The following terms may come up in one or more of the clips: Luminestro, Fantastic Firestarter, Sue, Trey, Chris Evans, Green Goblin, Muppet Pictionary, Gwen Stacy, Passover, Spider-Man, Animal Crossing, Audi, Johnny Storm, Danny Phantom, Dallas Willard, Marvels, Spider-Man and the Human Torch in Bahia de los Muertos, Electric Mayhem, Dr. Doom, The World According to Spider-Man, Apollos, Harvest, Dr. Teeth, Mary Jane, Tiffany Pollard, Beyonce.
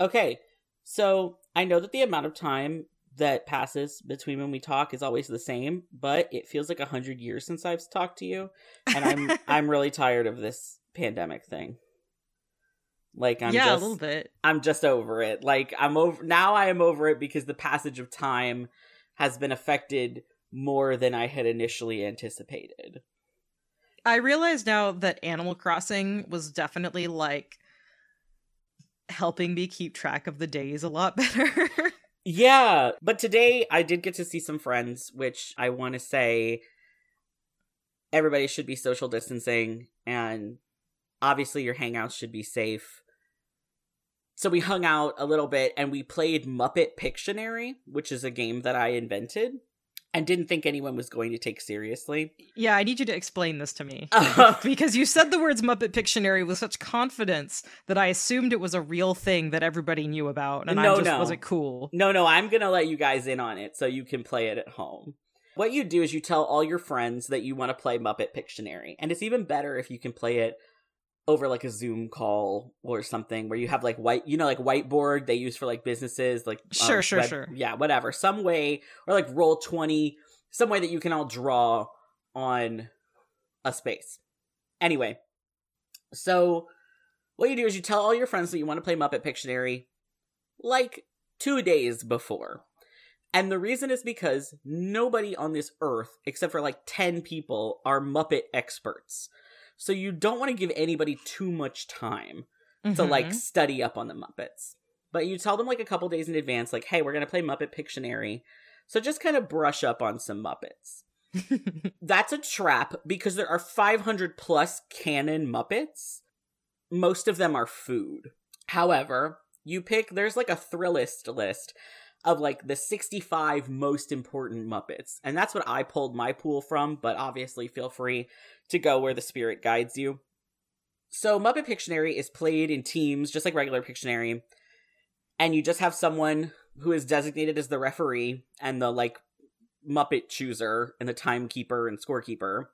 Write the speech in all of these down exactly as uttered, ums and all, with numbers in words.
Okay, so I know that the amount of time that passes between when we talk is always the same, but it feels like a hundred years since I've talked to you, and I'm I'm really tired of this pandemic thing. Like I'm yeah, just, a little bit. I'm just over it. Like I'm over now. I am over it because the passage of time has been affected more than I had initially anticipated. I realize now that Animal Crossing was definitely like helping me keep track of the days a lot better. Yeah, but today I did get to see some friends, which I want to say everybody should be social distancing, and obviously your hangouts should be safe. So we hung out a little bit and we played Muppet Pictionary, which is a game that I invented and didn't think anyone was going to take seriously. Yeah, I need you to explain this to me. Because you said the words Muppet Pictionary with such confidence that I assumed it was a real thing that everybody knew about, and no, I just no. wasn't cool. No, no, I'm going to let you guys in on it so you can play it at home. What you do is you tell all your friends that you want to play Muppet Pictionary, and it's even better if you can play it over like a Zoom call or something where you have like white, you know, like whiteboard they use for like businesses, like sure, um, sure, web, sure, yeah, whatever, some way, or like roll twenty, some way that you can all draw on a space. Anyway, so what you do is you tell all your friends that you want to play Muppet Pictionary like two days before, and the reason is because nobody on this earth, except for like ten people, are Muppet experts. So you don't want to give anybody too much time mm-hmm. to, like, study up on the Muppets. But you tell them, like, a couple days in advance, like, hey, we're going to play Muppet Pictionary. So just kind of brush up on some Muppets. That's a trap because there are five hundred plus canon Muppets. Most of them are food. However, you pick, there's, like, a Thrillist list of, like, the sixty-five most important Muppets. And that's what I pulled my pool from, but obviously feel free to go where the spirit guides you. So Muppet Pictionary is played in teams, just like regular Pictionary. And you just have someone who is designated as the referee and the, like, Muppet chooser and the timekeeper and scorekeeper.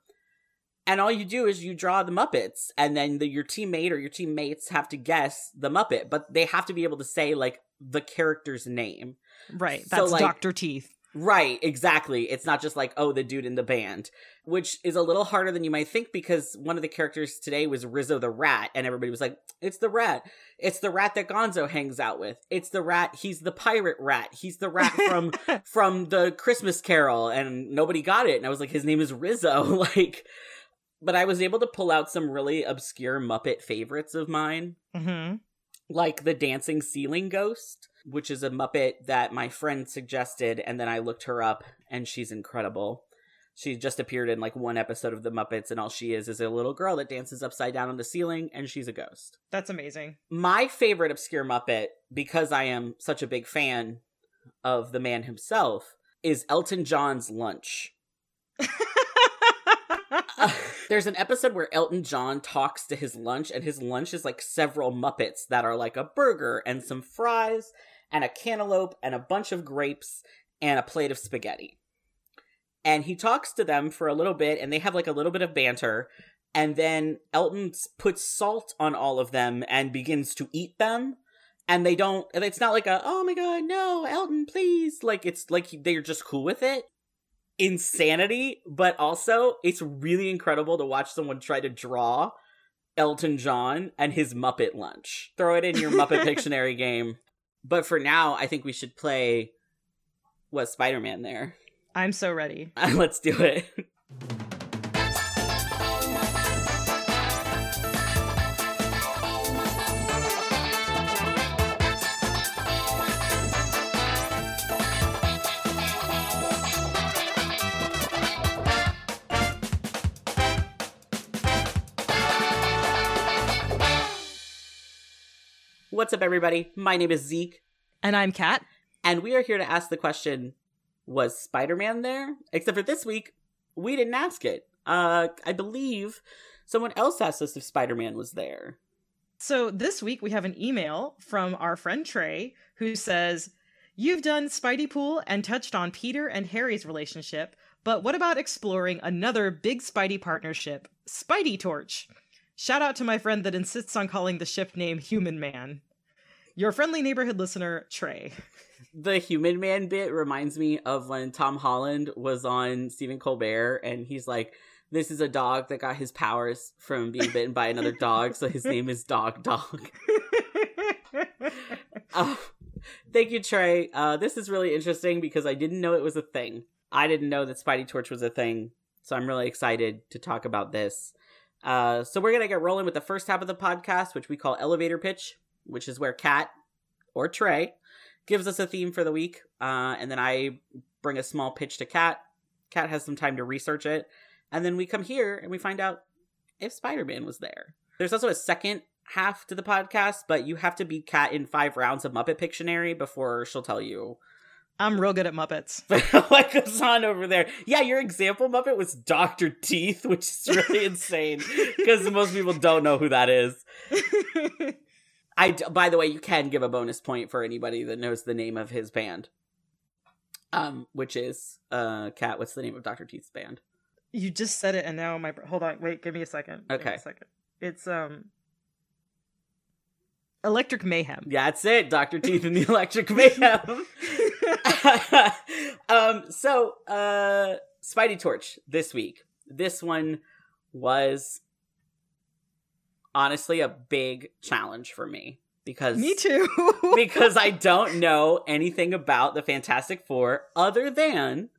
And all you do is you draw the Muppets, and then the, your teammate or your teammates have to guess the Muppet, but they have to be able to say, like, the character's name. Right, that's so, like, Doctor Teeth. Right, exactly. It's not just like, oh, the dude in the band, which is a little harder than you might think because one of the characters today was Rizzo the rat, and everybody was like, it's the rat. It's the rat that Gonzo hangs out with. It's the rat. He's the pirate rat. He's the rat from from the Christmas Carol, and nobody got it. And I was like, his name is Rizzo. Like, but I was able to pull out some really obscure Muppet favorites of mine, mm-hmm. like the dancing ceiling ghost, which is a Muppet that my friend suggested, and then I looked her up, and she's incredible. She just appeared in, like, one episode of The Muppets, and all she is is a little girl that dances upside down on the ceiling, and she's a ghost. That's amazing. My favorite obscure Muppet, because I am such a big fan of the man himself, is Elton John's Lunch. Uh, there's an episode where Elton John talks to his lunch, and his lunch is, like, several Muppets that are, like, a burger and some fries and a cantaloupe and a bunch of grapes and a plate of spaghetti. And he talks to them for a little bit, and they have, like, a little bit of banter, and then Elton puts salt on all of them and begins to eat them, and they don't, and it's not like a, oh my god, no, Elton, please, like, it's like they're just cool with it. Insanity, but also it's really incredible to watch someone try to draw Elton John and his Muppet lunch. Throw it in your Muppet Pictionary game. But for now, I think we should play what Spider-Man there. I'm so ready. Let's do it. What's up, everybody? My name is Zeke. And I'm Kat. And we are here to ask the question, was Spider-Man there? Except for this week, we didn't ask it. Uh, I believe someone else asked us if Spider-Man was there. So this week we have an email from our friend Trey, who says, you've done Spidey Pool and touched on Peter and Harry's relationship, but what about exploring another big Spidey partnership, Spidey Torch? Shout out to my friend that insists on calling the ship name Human Man. Your friendly neighborhood listener, Trey. The human man bit reminds me of when Tom Holland was on Stephen Colbert and he's like, this is a dog that got his powers from being bitten by another dog, so his name is Dog Dog. uh, thank you, Trey. Uh, this is really interesting because I didn't know it was a thing. I didn't know that Spidey Torch was a thing, so I'm really excited to talk about this. Uh, so we're going to get rolling with the first half of the podcast, which we call Elevator Pitch, which is where Kat or Trey gives us a theme for the week. Uh, and then I bring a small pitch to Kat. Kat has some time to research it. And then we come here and we find out if Spider-Man was there. There's also a second half to the podcast, but you have to beat Kat in five rounds of Muppet Pictionary before she'll tell you. I'm real good at Muppets. What goes on over there? Yeah, your example Muppet was Doctor Teeth, which is really insane because most people don't know who that is. I, by the way, you can give a bonus point for anybody that knows the name of his band, um, which is, uh, Kat, what's the name of Doctor Teeth's band? You just said it, and now my... Hold on, wait, give me a second. Okay. Give me a second. It's, um... Electric Mayhem. Yeah, that's it. Doctor Teeth and the Electric Mayhem. um, so, uh, Spidey Torch this week. This one was... honestly, a big challenge for me because me too. Because I don't know anything about the Fantastic Four other than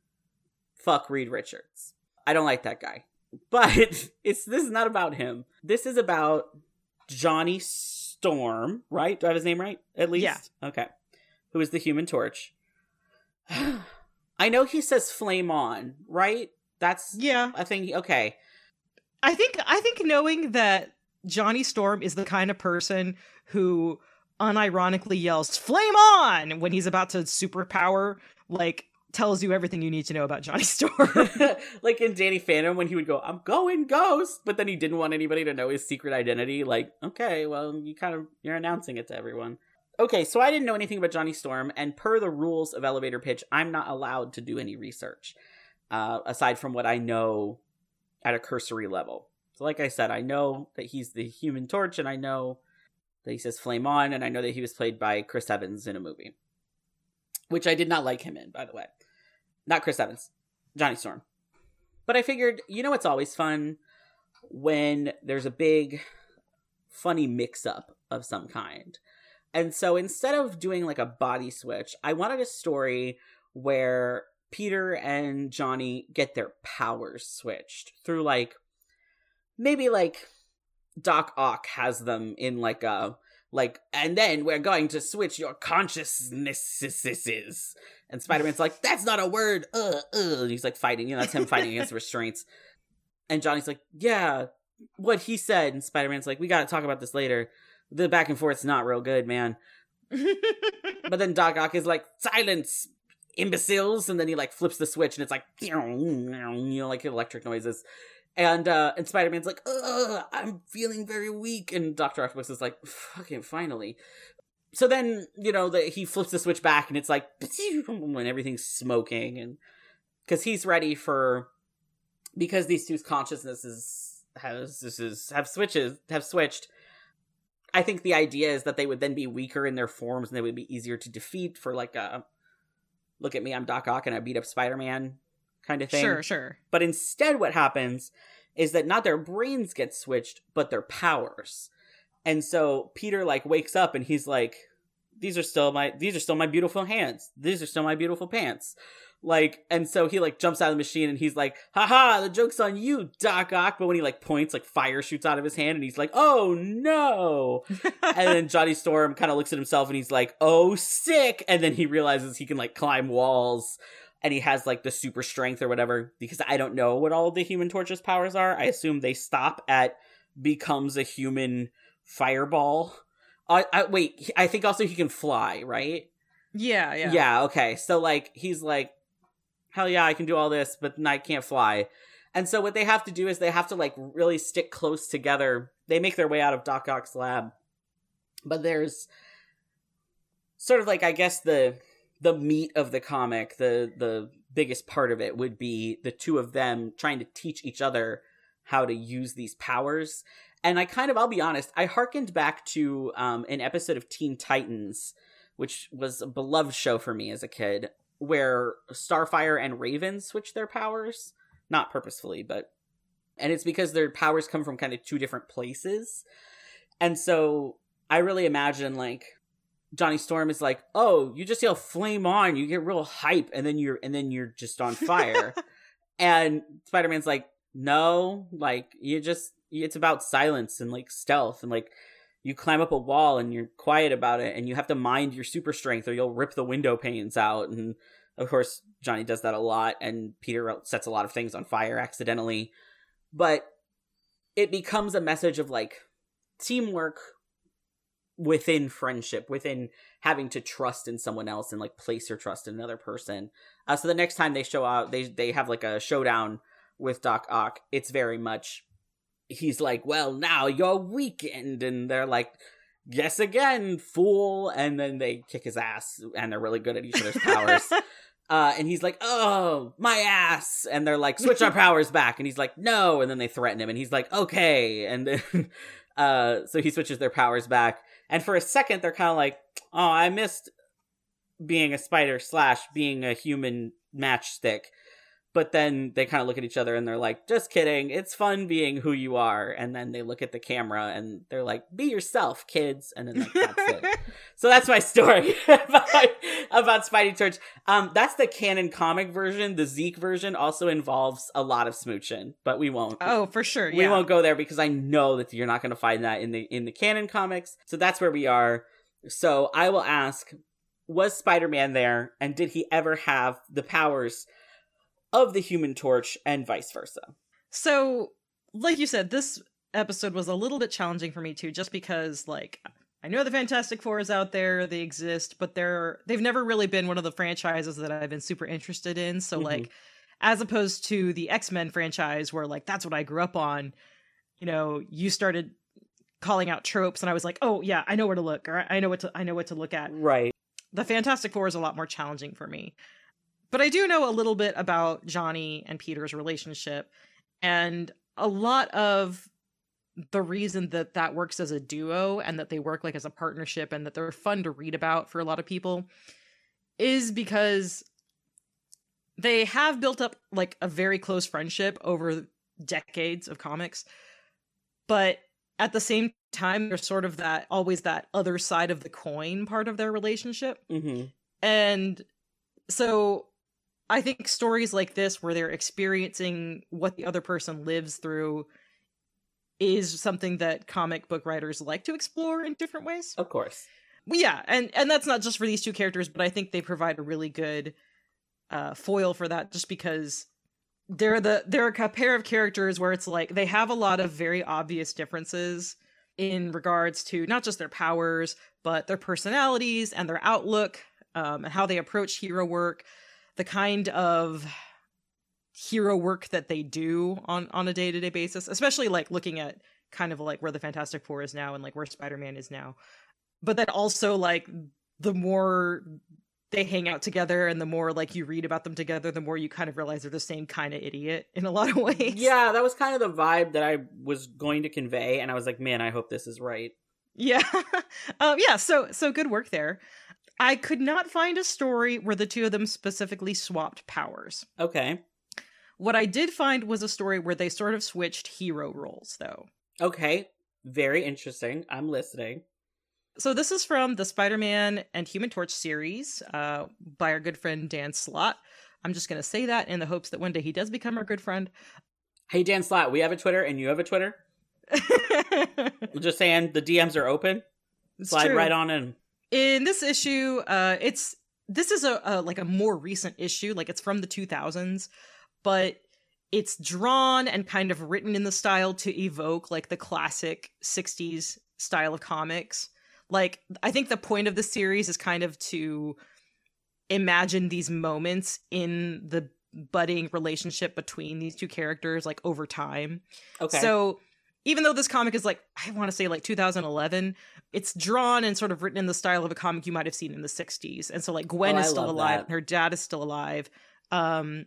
fuck Reed Richards. I don't like that guy, but it's this is not about him. This is about Johnny Storm, right? Do I have his name right? At least, yeah. Okay. Who is the Human Torch? I know he says "flame on," right? That's yeah. I think okay. I think I think knowing that. Johnny Storm is the kind of person who unironically yells "flame on" when he's about to superpower, like tells you everything you need to know about Johnny Storm. Like in Danny Phantom when he would go, "I'm going ghost," but then he didn't want anybody to know his secret identity. Like, okay, well, you kind of, you're announcing it to everyone. Okay, so I didn't know anything about Johnny Storm, and per the rules of Elevator Pitch, I'm not allowed to do any research, uh, aside from what I know at a cursory level. So like I said, I know that he's the Human Torch, and I know that he says flame on, and I know that he was played by Chris Evans in a movie. Which I did not like him in, by the way. Not Chris Evans. Johnny Storm. But I figured, you know what's always fun? When there's a big, funny mix-up of some kind. And so instead of doing like a body switch, I wanted a story where Peter and Johnny get their powers switched through like maybe like Doc Ock has them in like a, like, and then we're going to switch your consciousnesses. And Spider-Man's like, that's not a word. Uh, uh. And he's like fighting, you know, that's him fighting against restraints. And Johnny's like, yeah, what he said. And Spider-Man's like, we got to talk about this later. The back and forth's not real good, man. But then Doc Ock is like, silence, imbeciles. And then he like flips the switch and it's like, you know, like electric noises. And uh, and Spider-Man's like, ugh, I'm feeling very weak. And Doctor Octopus is like, fucking finally. So then, you know, the, he flips the switch back and it's like, and everything's smoking. And because he's ready for, because these two consciousnesses has, this is, have switches, have switched. I think the idea is that they would then be weaker in their forms and they would be easier to defeat for like a, look at me, I'm Doc Ock and I beat up Spider-Man. Kind of thing. Sure, sure. But instead what happens is that not their brains get switched, but their powers. And so Peter like wakes up and he's like, these are still my, these are still my beautiful hands. These are still my beautiful pants. Like, and so he like jumps out of the machine and he's like, haha, the joke's on you, Doc Ock. But when he like points, like fire shoots out of his hand and he's like, oh no. And then Johnny Storm kind of looks at himself and he's like, oh sick. And then he realizes he can like climb walls. And he has, like, the super strength or whatever. Because I don't know what all the Human Torch's powers are. I assume they stop at becomes a human fireball. I, I, wait, I think also he can fly, right? Yeah, yeah. Yeah, okay. So, like, he's like, hell yeah, I can do all this, but I can't fly. And so what they have to do is they have to, like, really stick close together. They make their way out of Doc Ock's lab. But there's sort of, like, I guess the... the meat of the comic, the the biggest part of it would be the two of them trying to teach each other how to use these powers. And I kind of, I'll be honest, I hearkened back to um, an episode of Teen Titans, which was a beloved show for me as a kid, where Starfire and Raven switch their powers. Not purposefully, but... And it's because their powers come from kind of two different places. And so I really imagine, like, Johnny Storm is like, oh, you just yell flame on, you get real hype, and then you're and then you're just on fire. And Spider-Man's like, no, like, you just... It's about silence and, like, stealth, and, like, you climb up a wall and you're quiet about it, and you have to mind your super strength or you'll rip the window panes out. And of course Johnny does that a lot, and Peter sets a lot of things on fire accidentally, but it becomes a message of, like, teamwork within friendship, within having to trust in someone else and, like, place your trust in another person. Uh, so the next time they show out, they, they have, like, a showdown with Doc Ock. It's very much... He's like, well, now you're weakened. And they're like, yes, again, fool. And then they kick his ass, and they're really good at each other's powers. uh, and he's like, oh, my ass. And they're like, switch our powers back. And he's like, no. And then they threaten him, and he's like, okay. And then, uh, so he switches their powers back. And for a second, they're kind of like, oh, I missed being a spider slash being a human matchstick. But then they kind of look at each other and they're like, just kidding. It's fun being who you are. And then they look at the camera and they're like, be yourself, kids. And then, like, that's it. So that's my story about, about Spidey Church. Um, that's the canon comic version. The Zeke version also involves a lot of smooching, but we won't. Oh, for sure. Yeah. We won't go there because I know that you're not going to find that in the, in the canon comics. So that's where we are. So I will ask, was Spider-Man there? And did he ever have the powers of the Human Torch, and vice versa? So, like you said, this episode was a little bit challenging for me too, just because, like, I know the Fantastic Four is out there, they exist, but they're they've never really been one of the franchises that I've been super interested in. So, mm-hmm. like, as opposed to the X-Men franchise, where, like, that's what I grew up on, you know, you started calling out tropes, and I was like, oh yeah, I know where to look, or I know what to I know what to look at. Right. The Fantastic Four is a lot more challenging for me. But I do know a little bit about Johnny and Peter's relationship, and a lot of the reason that that works as a duo and that they work, like, as a partnership and that they're fun to read about for a lot of people is because they have built up, like, a very close friendship over decades of comics. But at the same time, there's sort of that always that other side of the coin part of their relationship. Mm-hmm. And so I think stories like this, where they're experiencing what the other person lives through, is something that comic book writers like to explore in different ways. Of course. Well, yeah. And, and that's not just for these two characters, but I think they provide a really good uh, foil for that, just because they're the, they're a pair of characters where it's like, they have a lot of very obvious differences in regards to not just their powers, but their personalities and their outlook, um, and how they approach hero work, the kind of hero work that they do on, on a day-to-day basis, especially, like, looking at kind of, like, where the Fantastic Four is now and, like, where Spider-Man is now. But then also, like, the more they hang out together and the more, like, you read about them together, the more you kind of realize they're the same kind of idiot in a lot of ways. Yeah, that was kind of the vibe that I was going to convey, and I was like, man, I hope this is right. Yeah. um, yeah, so so good work there. I could not find a story where the two of them specifically swapped powers. Okay. What I did find was a story where they sort of switched hero roles, though. Okay. Very interesting. I'm listening. So this is from the Spider-Man and Human Torch series uh, by our good friend Dan Slott. I'm just going to say that in the hopes that one day he does become our good friend. Hey, Dan Slott, we have a Twitter and you have a Twitter. Just saying, the D Ms are open. It's Slide true. Right on in. In this issue, uh, it's this is a, a like a more recent issue, like it's from the two thousands, but it's drawn and kind of written in the style to evoke, like, the classic sixties style of comics. Like, I think the point of the series is kind of to imagine these moments in the budding relationship between these two characters, like, over time. Okay. So even though this comic is, like, I want to say, like, two thousand eleven, it's drawn and sort of written in the style of a comic you might have seen in the sixties. And so, like, Gwen oh, is I still alive. That. Her dad is still alive. Um,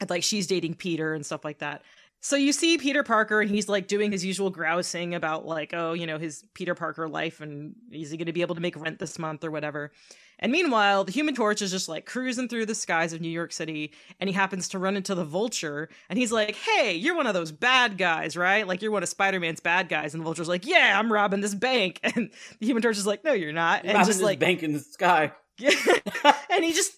and, like, she's dating Peter and stuff like that. So you see Peter Parker, and he's like doing his usual grousing about like, oh, you know, his Peter Parker life, and is he going to be able to make rent this month or whatever. And meanwhile, the Human Torch is just like cruising through the skies of New York City, and he happens to run into the Vulture, and he's like, hey, you're one of those bad guys, right? Like, you're one of Spider-Man's bad guys. And the Vulture's like, yeah, I'm robbing this bank. And the Human Torch is like, no, you're not. You're and robbing just this like bank in the sky. And he just,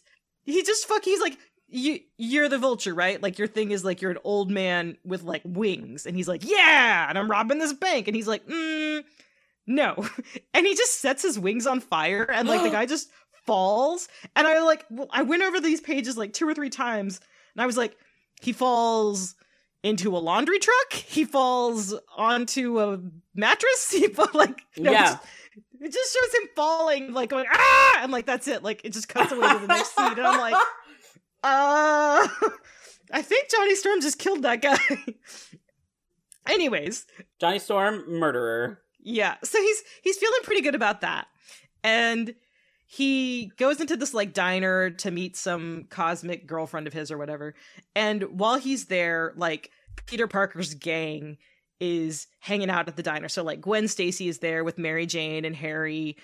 he just fuck, he's like, You, you're the Vulture, right? Like, your thing is, like, you're an old man with, like, wings. And he's like, yeah, and I'm robbing this bank. And he's like, mm, no. And he just sets his wings on fire, and, like, the guy just falls. And I, like, well, I went over these pages, like, two or three times, and I was like, he falls into a laundry truck? He falls onto a mattress? He falls, like, no, yeah. Just, it just shows him falling, like, going, ah! I'm like, that's it. Like, it just cuts away to the next scene, and I'm like... Uh, I think Johnny Storm just killed that guy. Anyways. Johnny Storm, murderer. Yeah, so he's he's feeling pretty good about that. And he goes into this, like, diner to meet some cosmic girlfriend of his or whatever. And while he's there, like, Peter Parker's gang is hanging out at the diner. So, like, Gwen Stacy is there with Mary Jane and Harry.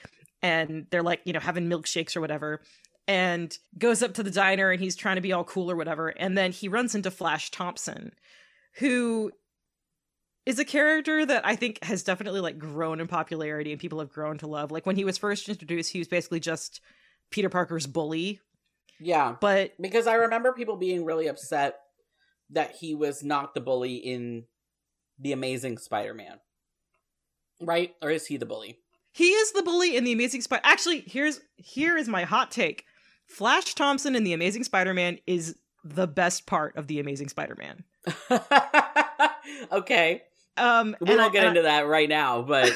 And they're, like, you know, having milkshakes or whatever. And goes up to the diner, and he's trying to be all cool or whatever. And then he runs into Flash Thompson, who is a character that I think has definitely, like, grown in popularity and people have grown to love. Like, when he was first introduced, he was basically just Peter Parker's bully. Yeah. But because I remember people being really upset that he was not the bully in The Amazing Spider-Man. Right? Or is he the bully? He is the bully in The Amazing Spider... Actually, here's here is my hot take. Flash Thompson in The Amazing Spider-Man is the best part of The Amazing Spider-Man. Okay. Um, we won't get I, into that right now, but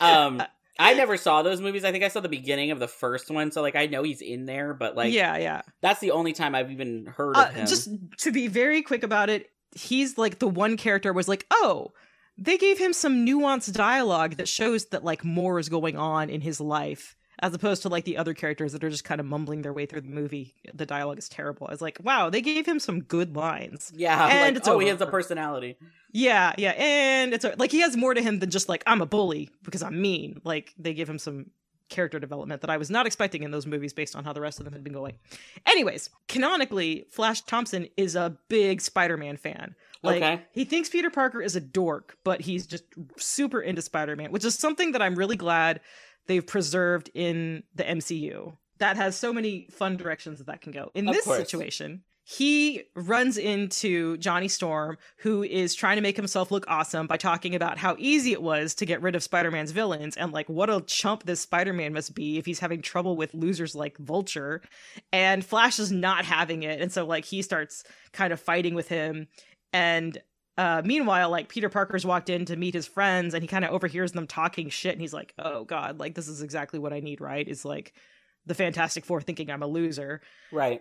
um, I never saw those movies. I think I saw the beginning of the first one, so like I know he's in there, but like yeah, yeah. That's the only time I've even heard uh, of him. Just to be very quick about it, he's like the one character was like, oh... They gave him some nuanced dialogue that shows that, like, more is going on in his life, as opposed to, like, the other characters that are just kind of mumbling their way through the movie. The dialogue is terrible. I was like, wow, they gave him some good lines. Yeah. And like, it's oh, over. He has a personality. Yeah, yeah. And it's, like, he has more to him than just, like, I'm a bully because I'm mean. Like, they give him some character development that I was not expecting in those movies based on how the rest of them had been going. Anyways, canonically, Flash Thompson is a big Spider-Man fan. Like, okay. He thinks Peter Parker is a dork, but he's just super into Spider-Man, which is something that I'm really glad they've preserved in the M C U. That has so many fun directions that that can go. In of this course. situation, he runs into Johnny Storm, who is trying to make himself look awesome by talking about how easy it was to get rid of Spider-Man's villains and, like, what a chump this Spider-Man must be if he's having trouble with losers like Vulture. And Flash is not having it. And so, like, he starts kind of fighting with him. And uh, meanwhile, like, Peter Parker's walked in to meet his friends, and he kind of overhears them talking shit. And he's like, oh, God, like, this is exactly what I need, right? It's like the Fantastic Four thinking I'm a loser. Right.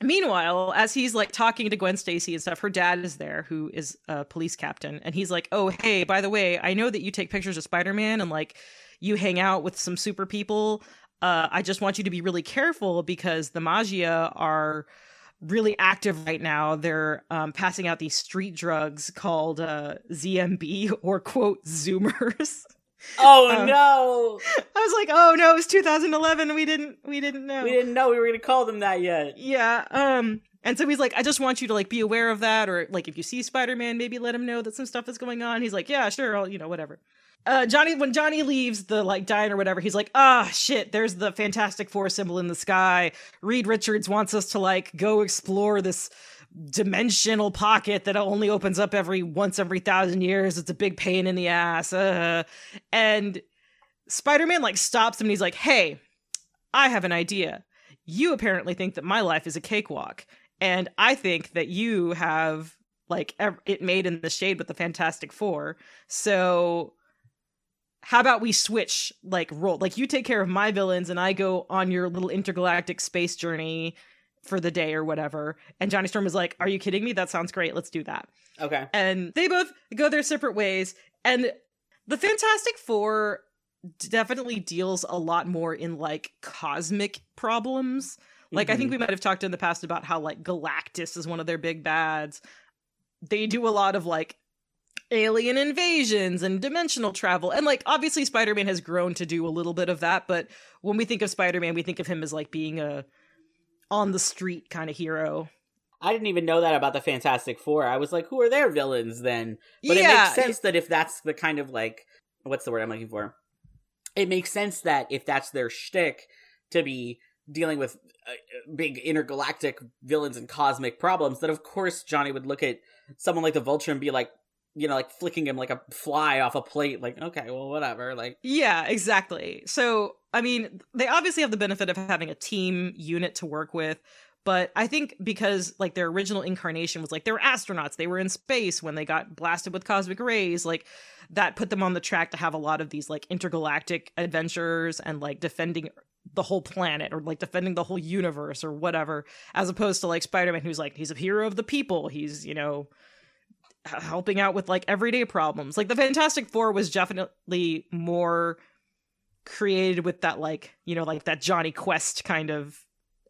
Meanwhile, as he's, like, talking to Gwen Stacy and stuff, her dad is there, who is a police captain. And he's like, oh, hey, by the way, I know that you take pictures of Spider-Man and, like, you hang out with some super people. Uh, I just want you to be really careful because the Magia are... really active right now. They're um, passing out these street drugs called uh, Z M B or quote Zoomers. Oh um, no! I was like, oh no, it was two thousand eleven. We didn't, we didn't know. We didn't know we were gonna call them that yet. Yeah. Um. And so he's like, I just want you to like be aware of that, or like if you see Spider-Man, maybe let him know that some stuff is going on. He's like, yeah, sure, I'll, you know, whatever. Uh, Johnny, when Johnny leaves the like diner or whatever, he's like, ah, shit, there's the Fantastic Four symbol in the sky. Reed Richards wants us to like go explore this dimensional pocket that only opens up every once every thousand years. It's a big pain in the ass. Uh. And Spider-Man like stops him and he's like, hey, I have an idea. You apparently think that my life is a cakewalk. And I think that you have like it made in the shade with the Fantastic Four. So... how about we switch, like, role? Like, you take care of my villains, and I go on your little intergalactic space journey for the day or whatever. And Johnny Storm is like, are you kidding me? That sounds great. Let's do that. Okay. And they both go their separate ways. And the Fantastic Four definitely deals a lot more in, like, cosmic problems. Like, mm-hmm. I think we might have talked in the past about how, like, Galactus is one of their big bads. they do a lot of like alien invasions and dimensional travel. And like, obviously Spider-Man has grown to do a little bit of that. But when we think of Spider-Man, we think of him as like being a on the street kind of hero. I didn't even know that about the Fantastic Four. I was like, who are their villains then? But yeah, it makes sense that if that's the kind of like, what's the word I'm looking for? It makes sense that if that's their shtick to be dealing with uh, big intergalactic villains and cosmic problems, that of course Johnny would look at someone like the Vulture and be like, you know, like flicking him like a fly off a plate. Like, okay, well, whatever. Like, yeah, exactly. So, I mean, they obviously have the benefit of having a team unit to work with. But I think because like their original incarnation was like they were astronauts, they were in space when they got blasted with cosmic rays, like that put them on the track to have a lot of these like intergalactic adventures and like defending the whole planet or like defending the whole universe or whatever, as opposed to like Spider-Man, who's like, he's a hero of the people. He's, you know, helping out with like everyday problems. Like the Fantastic Four was definitely more created with that, like, you know, like that Johnny Quest kind of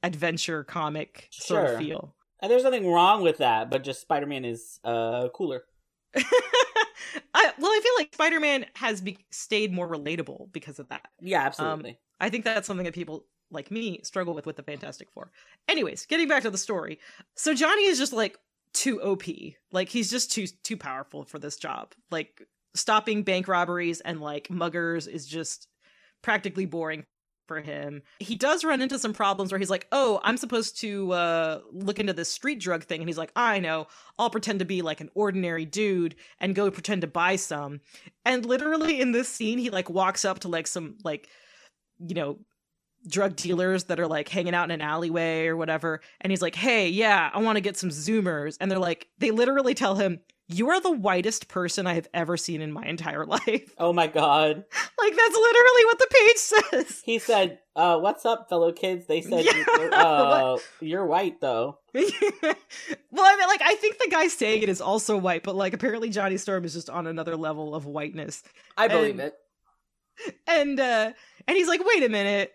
adventure comic sure. sort of feel. And there's nothing wrong with that, but just Spider-Man is uh cooler. I, well, I feel like Spider-Man has be- stayed more relatable because of that. Yeah, absolutely. Um, I think that's something that people like me struggle with with the Fantastic Four. Anyways, getting back to the story. So Johnny is just like too O P. Like he's just too too powerful for this job. Like stopping bank robberies and like muggers is just practically boring for him. He does run into some problems where he's like, oh, I'm supposed to uh look into this street drug thing, and he's like, I know, I'll pretend to be like an ordinary dude and go pretend to buy some. And literally in this scene, he like walks up to like some like, you know, drug dealers that are like hanging out in an alleyway or whatever, and he's like, hey, yeah, I want to get some Zoomers. And they're like, they literally tell him, you are the whitest person I have ever seen in my entire life. Oh my god. Like, that's literally what the page says. He said, uh, what's up, fellow kids? They said, yeah, you're, uh, you're white, though. Well, I mean, like, I think the guy saying it is also white, but, like, apparently Johnny Storm is just on another level of whiteness. I believe and, it. And, uh, and he's like, wait a minute.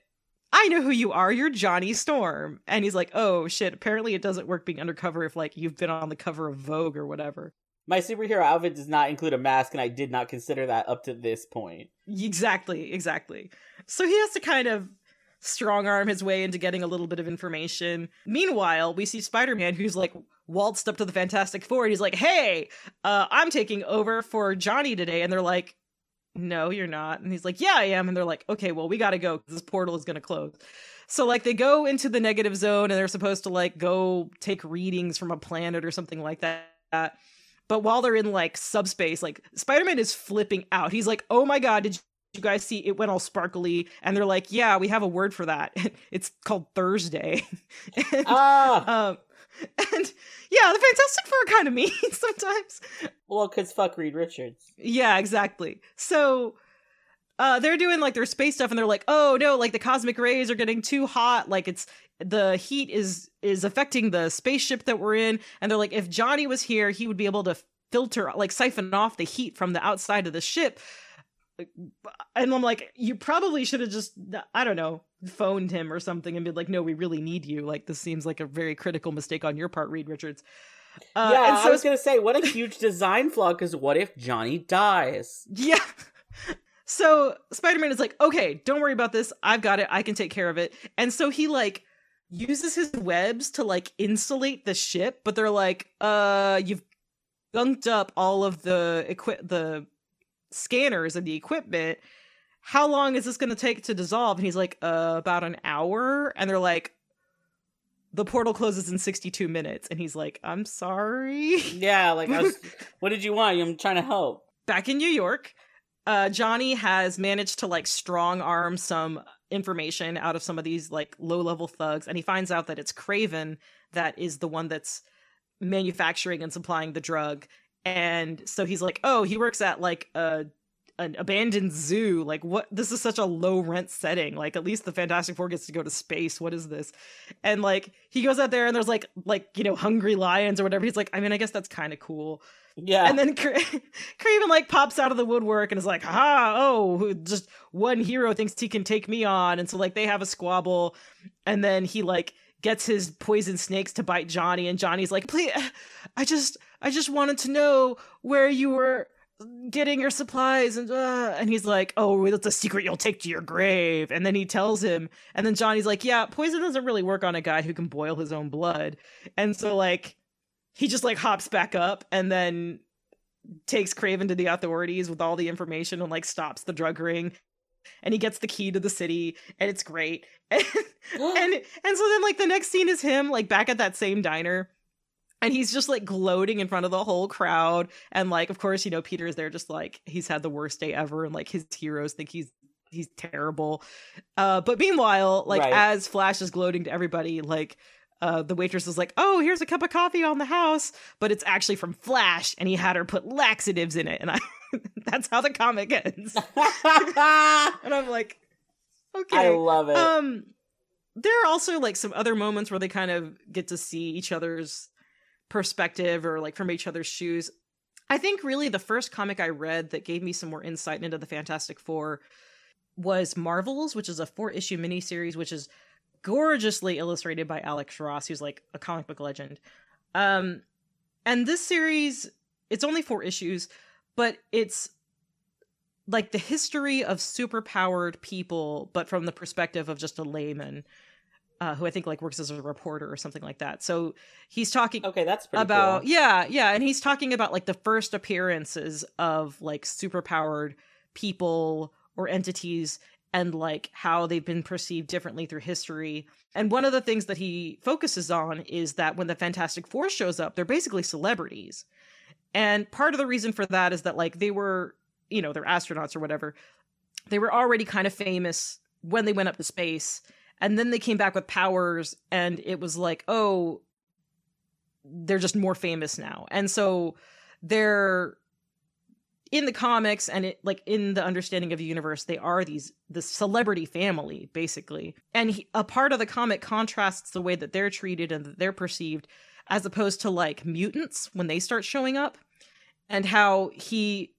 I know who you are. You're Johnny Storm. And he's like, oh, shit. Apparently it doesn't work being undercover if, like, you've been on the cover of Vogue or whatever. My superhero outfit does not include a mask, and I did not consider that up to this point. Exactly, exactly. So he has to kind of strong-arm his way into getting a little bit of information. Meanwhile, we see Spider-Man, who's, like, waltzed up to the Fantastic Four, and he's like, hey, uh, I'm taking over for Johnny today. And they're like, no, you're not. And he's like, yeah, I am. And they're like, okay, well, we gotta go, 'cause this portal is gonna close. So, like, they go into the negative zone, and they're supposed to, like, go take readings from a planet or something like that. But while they're in, like, subspace, like, Spider-Man is flipping out. He's like, oh my god, did you guys see? It went all sparkly. And they're like, yeah, we have a word for that. It's called Thursday. and, ah! Um, and, yeah, the Fantastic Four are kind of mean sometimes. Well, because fuck Reed Richards. Yeah, exactly. So... Uh, they're doing, like, their space stuff, and they're like, oh, no, like, the cosmic rays are getting too hot. Like, it's, the heat is is affecting the spaceship that we're in. And they're like, if Johnny was here, he would be able to filter, like, siphon off the heat from the outside of the ship. And I'm like, you probably should have just, I don't know, phoned him or something and been like, no, we really need you. Like, this seems like a very critical mistake on your part, Reed Richards. Uh, yeah, and so I was going to say, what a huge design flaw, because what if Johnny dies? Yeah. So Spider-Man is like, okay, don't worry about this. I've got it. I can take care of it. And so he like uses his webs to like insulate the ship, but they're like, uh, you've gunked up all of the equi- the scanners and the equipment. How long is this going to take to dissolve? And he's like, uh, about an hour. And they're like, the portal closes in sixty-two minutes. And he's like, I'm sorry. Yeah. Like, I was, what did you want? I'm trying to help. Back in New York. Uh, Johnny has managed to like strong arm some information out of some of these like low level thugs, and he finds out that it's Kraven that is the one that's manufacturing and supplying the drug. And so he's like, oh, he works at like a an abandoned zoo. Like, what? This is such a low rent setting. Like, at least the Fantastic Four gets to go to space. What is this? And like he goes out there, and there's like like you know hungry lions or whatever. He's like, I mean, I guess that's kind of cool. Yeah. And then Kra- Kraven like pops out of the woodwork and is like, ha, oh, just one hero thinks he can take me on. And so like they have a squabble, and then he like gets his poison snakes to bite Johnny, and Johnny's like, please, I just I just wanted to know where you were getting your supplies. And uh, and he's like, oh, that's a secret you'll take to your grave. And then he tells him. And then Johnny's like, yeah, poison doesn't really work on a guy who can boil his own blood. And so, like, he just, like, hops back up and then takes Kraven to the authorities with all the information and, like, stops the drug ring. And he gets the key to the city, and it's great. And, and and so then, like, the next scene is him, like, back at that same diner. And he's just, like, gloating in front of the whole crowd. And, like, of course, you know, Peter is there just, like, he's had the worst day ever. And, like, his heroes think he's he's terrible. Uh, but meanwhile, like, right. as Flash is gloating to everybody, like, uh, the waitress is like, oh, here's a cup of coffee on the house. But it's actually from Flash, and he had her put laxatives in it. And I... That's how the comic ends. And I'm like, okay. I love it. Um, there are also, like, some other moments where they kind of get to see each other's perspective or, like, from each other's shoes. I think really the first comic I read that gave me some more insight into the Fantastic Four was Marvels, which is a four-issue miniseries, which is gorgeously illustrated by Alex Ross, who's, like, a comic book legend. Um, and this series, it's only four issues, but it's like the history of superpowered people, but from the perspective of just a layman uh, who I think, like, works as a reporter or something like that. So he's talking okay, that's pretty about, cool. yeah, yeah. And he's talking about, like, the first appearances of, like, superpowered people or entities and, like, how they've been perceived differently through history. And one of the things that he focuses on is that when the Fantastic Four shows up, they're basically celebrities. And part of the reason for that is that, like, they were, you know, they're astronauts or whatever. They were already kind of famous when they went up to space. And then they came back with powers, and it was like, oh, they're just more famous now. And so they're in the comics and, it, like, in the understanding of the universe, they are these this celebrity family, basically. And he, a part of the comic contrasts the way that they're treated and that they're perceived as opposed to, like, mutants when they start showing up, and how he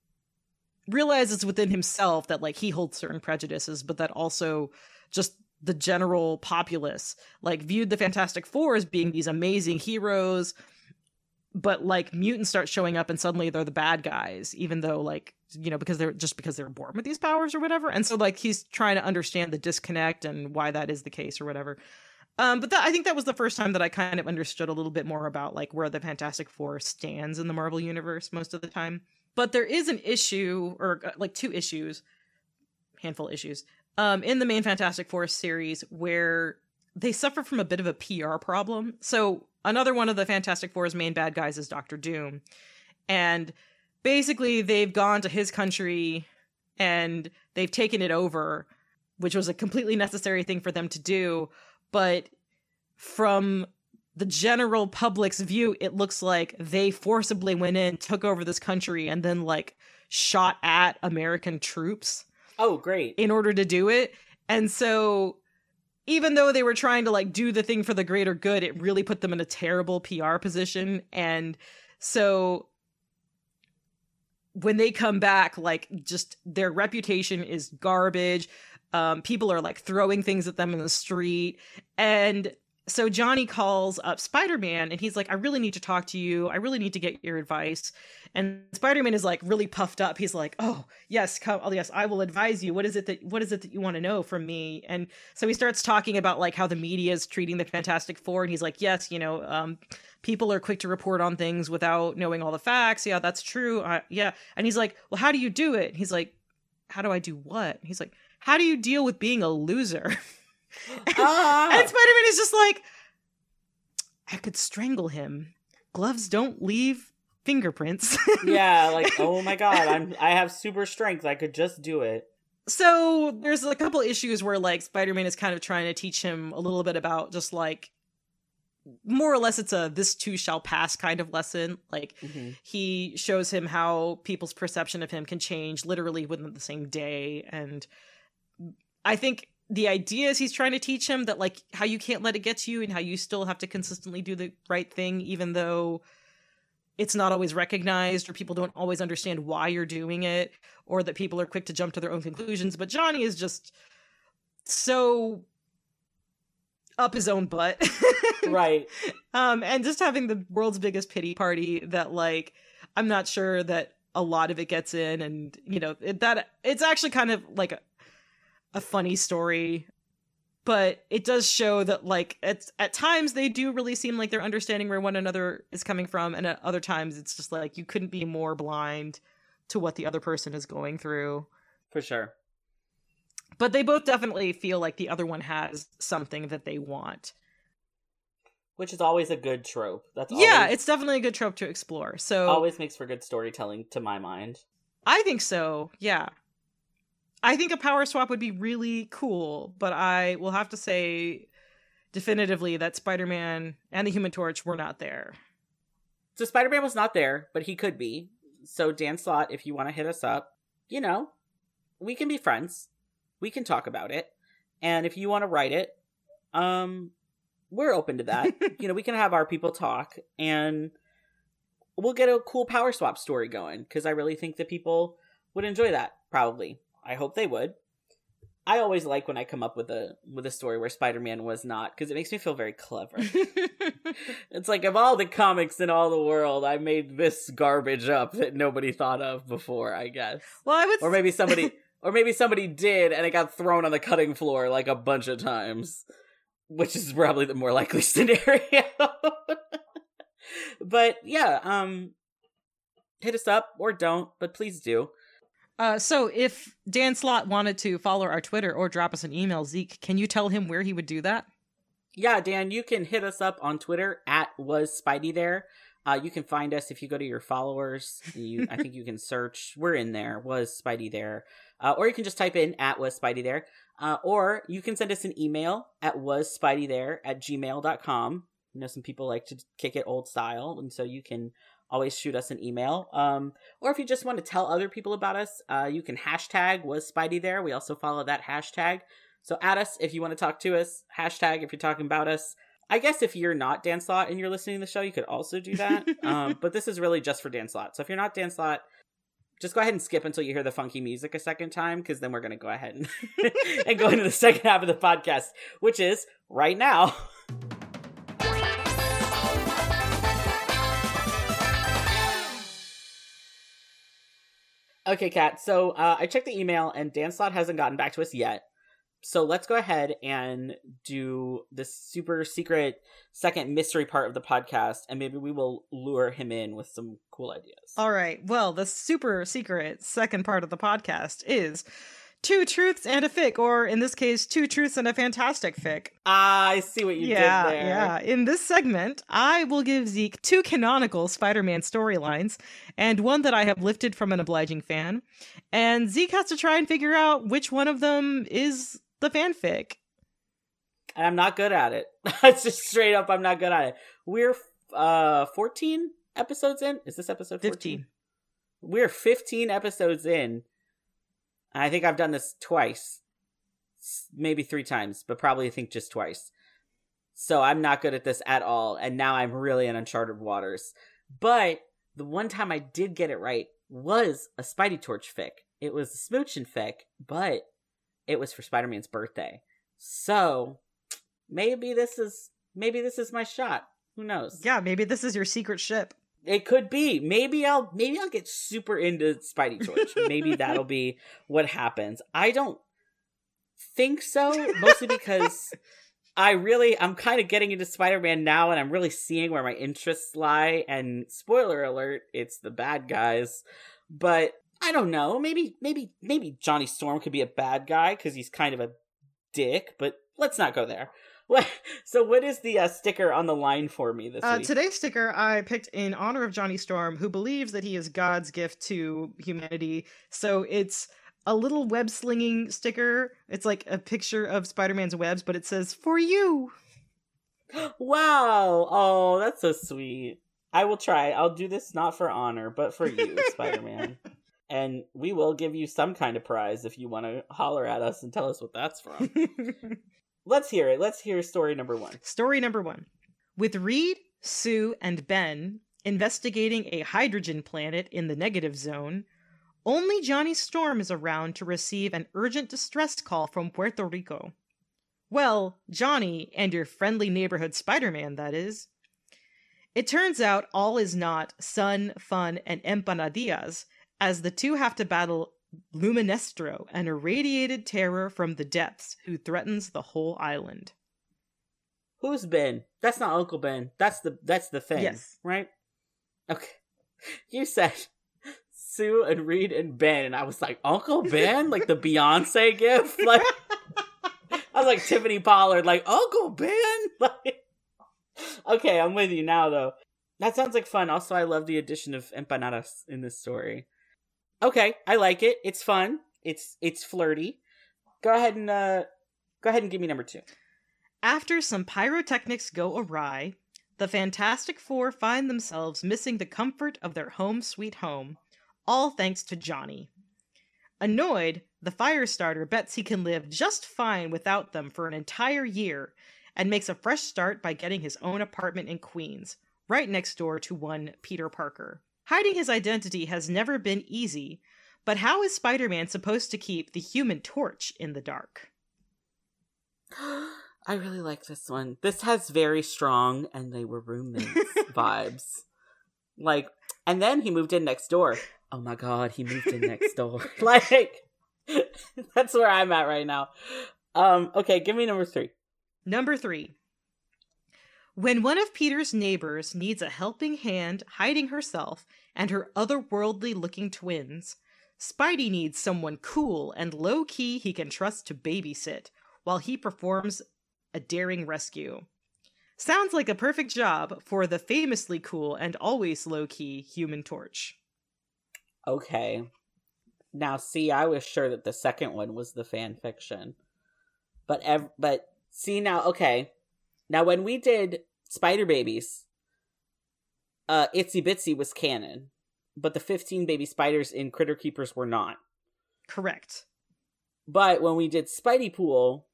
realizes within himself that, like, he holds certain prejudices, but that also just the general populace, like, viewed the Fantastic Four as being these amazing heroes, but, like, mutants start showing up and suddenly they're the bad guys, even though, like, you know, because they're just because they're born with these powers or whatever. And so, like, he's trying to understand the disconnect and why that is the case or whatever. Um, but that, I think that was the first time that I kind of understood a little bit more about, like, where the Fantastic Four stands in the Marvel Universe most of the time. But there is an issue, or, like, two issues, handful of issues, um, in the main Fantastic Four series where they suffer from a bit of a P R problem. So another one of the Fantastic Four's main bad guys is Doctor Doom. And basically they've gone to his country and they've taken it over, which was a completely necessary thing for them to do. But from the general public's view, it looks like they forcibly went in, took over this country, and then, like, shot at American troops. Oh, great. In order to do it. And so even though they were trying to, like, do the thing for the greater good, it really put them in a terrible P R position. And so when they come back, like, just their reputation is garbage. Um, people are, like, throwing things at them in the street. And so Johnny calls up Spider-Man and he's like, I really need to talk to you. I really need to get your advice. And Spider-Man is, like, really puffed up. He's like, oh, yes, come, oh, yes, I will advise you. What is it that what is it that you want to know from me? And so he starts talking about, like, how the media is treating the Fantastic Four. And he's like, yes, you know, um, people are quick to report on things without knowing all the facts. Yeah, that's true. Uh, yeah. And he's like, well, how do you do it? And he's like, how do I do what? And he's like, how do you deal with being a loser? and, ah. and Spider-Man is just like, I could strangle him. Gloves don't leave fingerprints. Yeah, like, oh my God, I'm I have super strength. I could just do it. So there's a couple issues where, like, Spider-Man is kind of trying to teach him a little bit about just, like, more or less it's a this too shall pass kind of lesson. Like, mm-hmm. he shows him how people's perception of him can change literally within the same day. And I think the idea is he's trying to teach him that, like, how you can't let it get to you and how you still have to consistently do the right thing, even though it's not always recognized or people don't always understand why you're doing it, or that people are quick to jump to their own conclusions. But Johnny is just so up his own butt. Right. Um, and just having the world's biggest pity party that, like, I'm not sure that a lot of it gets in. And, you know, it, that it's actually kind of like a, a funny story. But it does show that, like, it's, at times they do really seem like they're understanding where one another is coming from. And at other times it's just like you couldn't be more blind to what the other person is going through. For sure. But they both definitely feel like the other one has something that they want. Which is always a good trope. That's always, yeah, it's definitely a good trope to explore. So always makes for good storytelling, to my mind. I think so, yeah. I think a power swap would be really cool, but I will have to say definitively that Spider-Man and the Human Torch were not there. So Spider-Man was not there, but he could be. So Dan Slott, if you want to hit us up, you know, we can be friends. We can talk about it. And if you want to write it, um, we're open to that. You know, we can have our people talk and we'll get a cool power swap story going, because I really think that people would enjoy that, probably. I hope they would. I always like when I come up with a with a story where Spider-Man was not, because it makes me feel very clever. It's like, of all the comics in all the world, I made this garbage up that nobody thought of before, I guess. Well, I would, or maybe somebody or maybe somebody did and it got thrown on the cutting floor like a bunch of times, which is probably the more likely scenario. But yeah, um, hit us up or don't, but please do. Uh, so if Dan Slott wanted to follow our Twitter or drop us an email, Zeke, can you tell him where he would do that? Yeah, Dan, you can hit us up on Twitter at was Spidey there. Uh, you can find us if you go to your followers. You, I think you can search. We're in there. Was Spidey there? Uh, or you can just type in at was Spidey there. Uh, or you can send us an email at was Spidey there at gmail dot com. You know, some people like to kick it old style. And so you can always shoot us an email. Um, or if you just want to tell other people about us, uh, you can hashtag was Spidey there. We also follow that hashtag. So add us if you want to talk to us. Hashtag if you're talking about us. I guess if you're not Dan Slott and you're listening to the show, you could also do that. um, but this is really just for Dan Slott. So if you're not Dan Slott, just go ahead and skip until you hear the funky music a second time, because then we're going to go ahead and, and go into the second half of the podcast, which is right now. Okay, Kat, so uh, I checked the email, and Dan Slott hasn't gotten back to us yet. So let's go ahead and do this super secret second mystery part of the podcast, and maybe we will lure him in with some cool ideas. All right. Well, the super secret second part of the podcast is two truths and a fic, or in this case, two truths and a fantastic fic. Ah, I see what you yeah, did there. Yeah, in this segment, I will give Zeke two canonical Spider-Man storylines and one that I have lifted from an obliging fan. And Zeke has to try and figure out which one of them is the fanfic. And I'm not good at it. It's just straight up, I'm not good at it. We're uh, fourteen episodes in? Is this episode fourteen? fifteen. We're fifteen episodes in. I think I've done this twice, maybe three times, but probably I think just twice. So I'm not good at this at all. And now I'm really in uncharted waters. But the one time I did get it right was a Spidey Torch fic. It was a smoochin' fic, but it was for Spider-Man's birthday. So maybe this is, maybe this is my shot. Who knows? Yeah, maybe this is your secret ship. It could be. Maybe I'll maybe I'll get super into Spidey Torch. Maybe that'll be what happens. I don't think so, mostly because I really, I'm kind of getting into Spider-Man now, and I'm really seeing where my interests lie. And spoiler alert, it's the bad guys. But I don't know. Maybe, maybe, maybe Johnny Storm could be a bad guy because he's kind of a dick. But let's not go there. So what is the uh, sticker on the line for me this uh, week? Today's sticker I picked in honor of Johnny Storm, who believes that he is God's gift to humanity. So it's a little web-slinging sticker. It's like a picture of Spider-Man's webs, but it says, "For you." Wow. Oh, that's so sweet. I will try. I'll do this not for honor, but for you, Spider-Man. And we will give you some kind of prize if you want to holler at us and tell us what that's from. Let's hear it. Let's hear story number one. Story number one. With Reed, Sue, and Ben investigating a hydrogen planet in the negative zone, only Johnny Storm is around to receive an urgent distress call from Puerto Rico. Well, Johnny and your friendly neighborhood Spider-Man, that is. It turns out all is not sun, fun, and empanadillas, as the two have to battle Luminestro, an irradiated terror from the depths who threatens the whole island. Who's Ben? That's not Uncle Ben. That's the that's the thing, yes. Right? Okay. You said Sue and Reed and Ben, and I was like, Uncle Ben? Like the Beyonce gift? Like, I was like Tiffany Pollard, like, Uncle Ben? Like, okay, I'm with you now, though. That sounds like fun. Also, I love the addition of empanadas in this story. Okay, I like it. It's fun. It's it's flirty. Go ahead and uh, go ahead and give me number two. After some pyrotechnics go awry, the Fantastic Four find themselves missing the comfort of their home sweet home, all thanks to Johnny. Annoyed, the Firestarter bets he can live just fine without them for an entire year, and makes a fresh start by getting his own apartment in Queens, right next door to one Peter Parker. Hiding his identity has never been easy, but how is Spider-Man supposed to keep the Human Torch in the dark? I really like this one. This has very strong, and they were roommates vibes. Like, and then he moved in next door. Oh my God, he moved in next door. Like, that's where I'm at right now. Um, okay, give me number three. Number three. When one of Peter's neighbors needs a helping hand hiding herself and her otherworldly-looking twins, Spidey needs someone cool and low-key he can trust to babysit while he performs a daring rescue. Sounds like a perfect job for the famously cool and always low-key Human Torch. Okay. Now, see, I was sure that the second one was the fan fiction. But, ev- but see, now, okay... Now, when we did Spider Babies, uh, Itsy Bitsy was canon, but the fifteen baby spiders in Critter Keepers were not. Correct. But when we did Spidey Pool,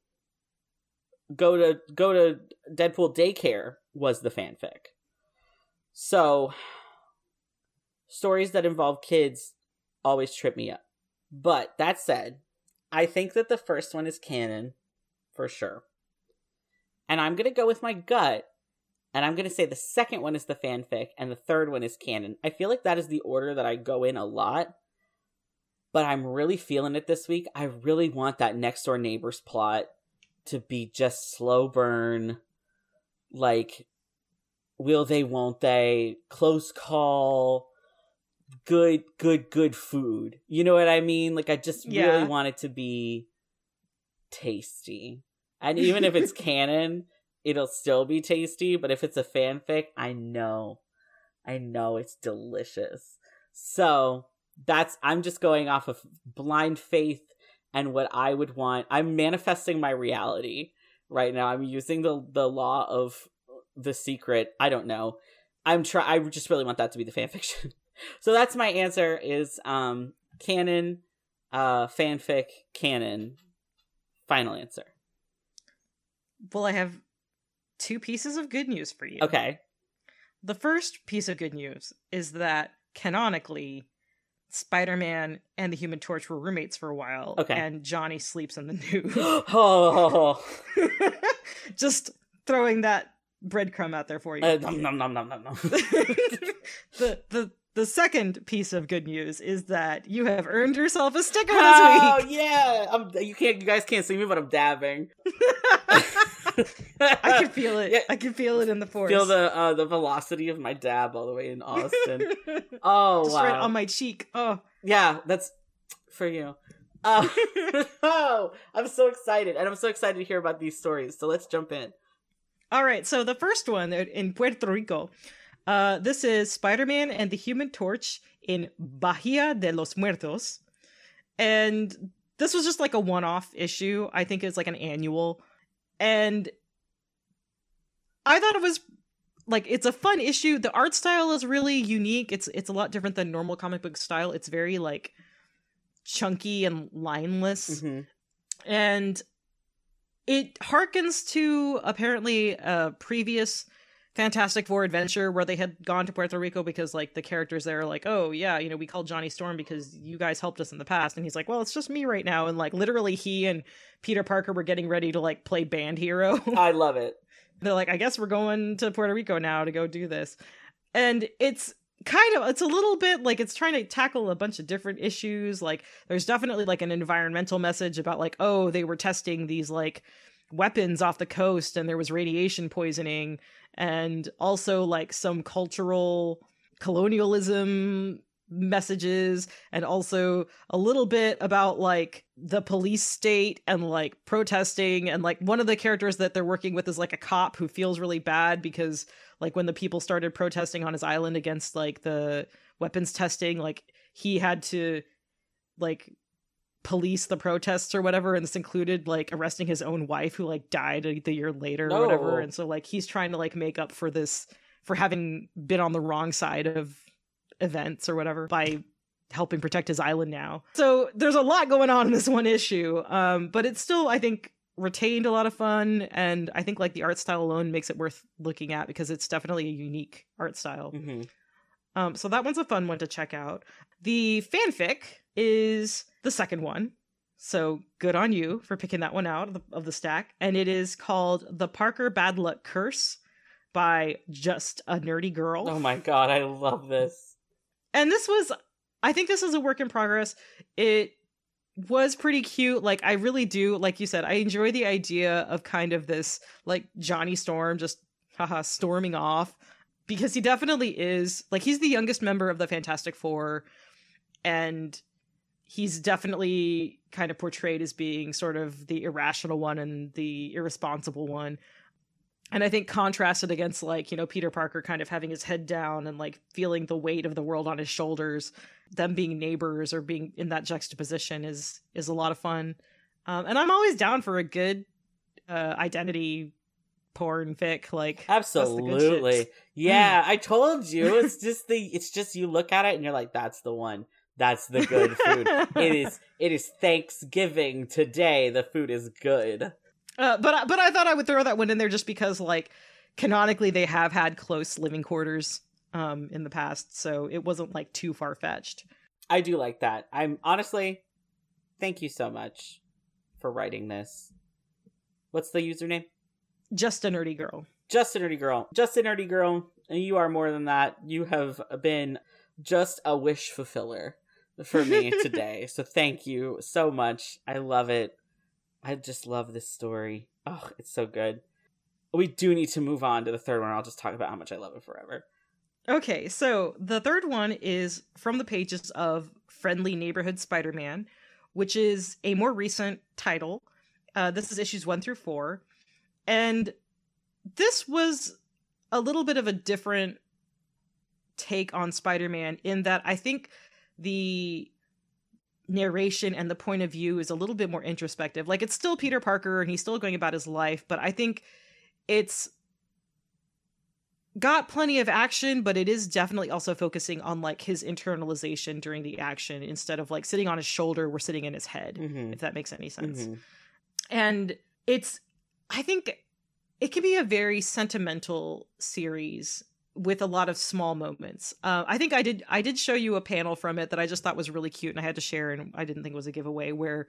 go to go to Deadpool Daycare was the fanfic. So, stories that involve kids always trip me up. But that said, I think that the first one is canon for sure. And I'm going to go with my gut, and I'm going to say the second one is the fanfic, and the third one is canon. I feel like that is the order that I go in a lot, but I'm really feeling it this week. I really want that next-door neighbor's plot to be just slow burn, like, will they, won't they, close call, good, good, good food. You know what I mean? Like, I just yeah. really want it to be tasty. And even if it's canon, it'll still be tasty. But if it's a fanfic, I know. I know it's delicious. So that's, I'm just going off of blind faith and what I would want. I'm manifesting my reality right now. I'm using the, the law of the secret. I don't know. I'm try. I just really want that to be the fanfiction. So that's my answer is um, canon, uh, fanfic, canon. Final answer. Well, I have two pieces of good news for you. Okay. The first piece of good news is that, canonically, Spider-Man and the Human Torch were roommates for a while. Okay. And Johnny sleeps in the nude. Oh. Just throwing that breadcrumb out there for you. Uh, nom, nom, nom, nom, nom, nom. the, the, the second piece of good news is that you have earned yourself a sticker oh, this week. Oh, yeah. I'm, you, can't, you guys can't see me, but I'm dabbing. I can feel it. Yeah. I can feel it in the force. Feel the uh, the velocity of my dab all the way in Austin. Oh, just wow! Right on my cheek. Oh, yeah, that's for you. Uh, oh, I'm so excited, and I'm so excited to hear about these stories. So let's jump in. All right. So the first one in Puerto Rico. Uh, this is Spider-Man and the Human Torch in Bahia de los Muertos, and this was just like a one-off issue. I think it's like an annual. And I thought it was, like, it's a fun issue. The art style is really unique. It's it's a lot different than normal comic book style. It's very, like, chunky and lineless. Mm-hmm. And it harkens to, apparently, a previous Fantastic Four adventure where they had gone to Puerto Rico because like the characters there are like, oh yeah, you know, we called Johnny Storm because you guys helped us in the past. And he's like, well, it's just me right now. And like literally he and Peter Parker were getting ready to like play band hero. I love it. They're like, I guess we're going to Puerto Rico now to go do this. And it's kind of, it's a little bit like it's trying to tackle a bunch of different issues. Like there's definitely like an environmental message about like, oh, they were testing these like weapons off the coast and there was radiation poisoning, and also like some cultural colonialism messages, and also a little bit about like the police state and like protesting. And like one of the characters that they're working with is like a cop who feels really bad because like when the people started protesting on his island against like the weapons testing, like he had to like police the protests or whatever, and this included like arresting his own wife who like died a, the year later no. or whatever. And so like he's trying to like make up for this, for having been on the wrong side of events or whatever, by helping protect his island now. So there's a lot going on in this one issue, um but it's still, I think, retained a lot of fun, and I think like the art style alone makes it worth looking at because it's definitely a unique art style. Mm-hmm. Um, so that one's a fun one to check out. The fanfic is the second one, so good on you for picking that one out of the, of the stack. And it is called The Parker Bad Luck Curse by Just a Nerdy Girl. Oh my god, I love this. And this was, I think this is a work in progress. It was pretty cute. Like, I really do, like you said, I enjoy the idea of kind of this, like, Johnny Storm just, haha, storming off. Because he definitely is, like, he's the youngest member of the Fantastic Four, and he's definitely kind of portrayed as being sort of the irrational one and the irresponsible one. And I think contrasted against, like, you know, Peter Parker kind of having his head down and, like, feeling the weight of the world on his shoulders, them being neighbors or being in that juxtaposition is is a lot of fun. Um, and I'm always down for a good uh, identity porn fic, like, absolutely. Yeah, I told you, it's just the it's just you look at it and you're like, that's the one. That's the good food. It is it is Thanksgiving today. The food is good. Uh, but but I thought I would throw that one in there just because, like, canonically they have had close living quarters um in the past, so it wasn't like too far fetched. I do like that. I'm honestly, thank you so much for writing this. What's the username? Just a Nerdy Girl. Just a Nerdy Girl. Just a Nerdy Girl. And you are more than that. You have been just a wish fulfiller for me today. So thank you so much. I love it. I just love this story. Oh, it's so good. We do need to move on to the third one. I'll just talk about how much I love it forever. Okay, so the third one is from the pages of Friendly Neighborhood Spider-Man, which is a more recent title. Uh, this is issues one through four. And this was a little bit of a different take on Spider-Man in that I think the narration and the point of view is a little bit more introspective. Like, it's still Peter Parker and he's still going about his life, but I think it's got plenty of action, but it is definitely also focusing on, like, his internalization during the action instead of, like, sitting on his shoulder, we're sitting in his head, mm-hmm. if that makes any sense. Mm-hmm. And it's I think it can be a very sentimental series with a lot of small moments. Uh, I think I did I did show you a panel from it that I just thought was really cute and I had to share, and I didn't think it was a giveaway, where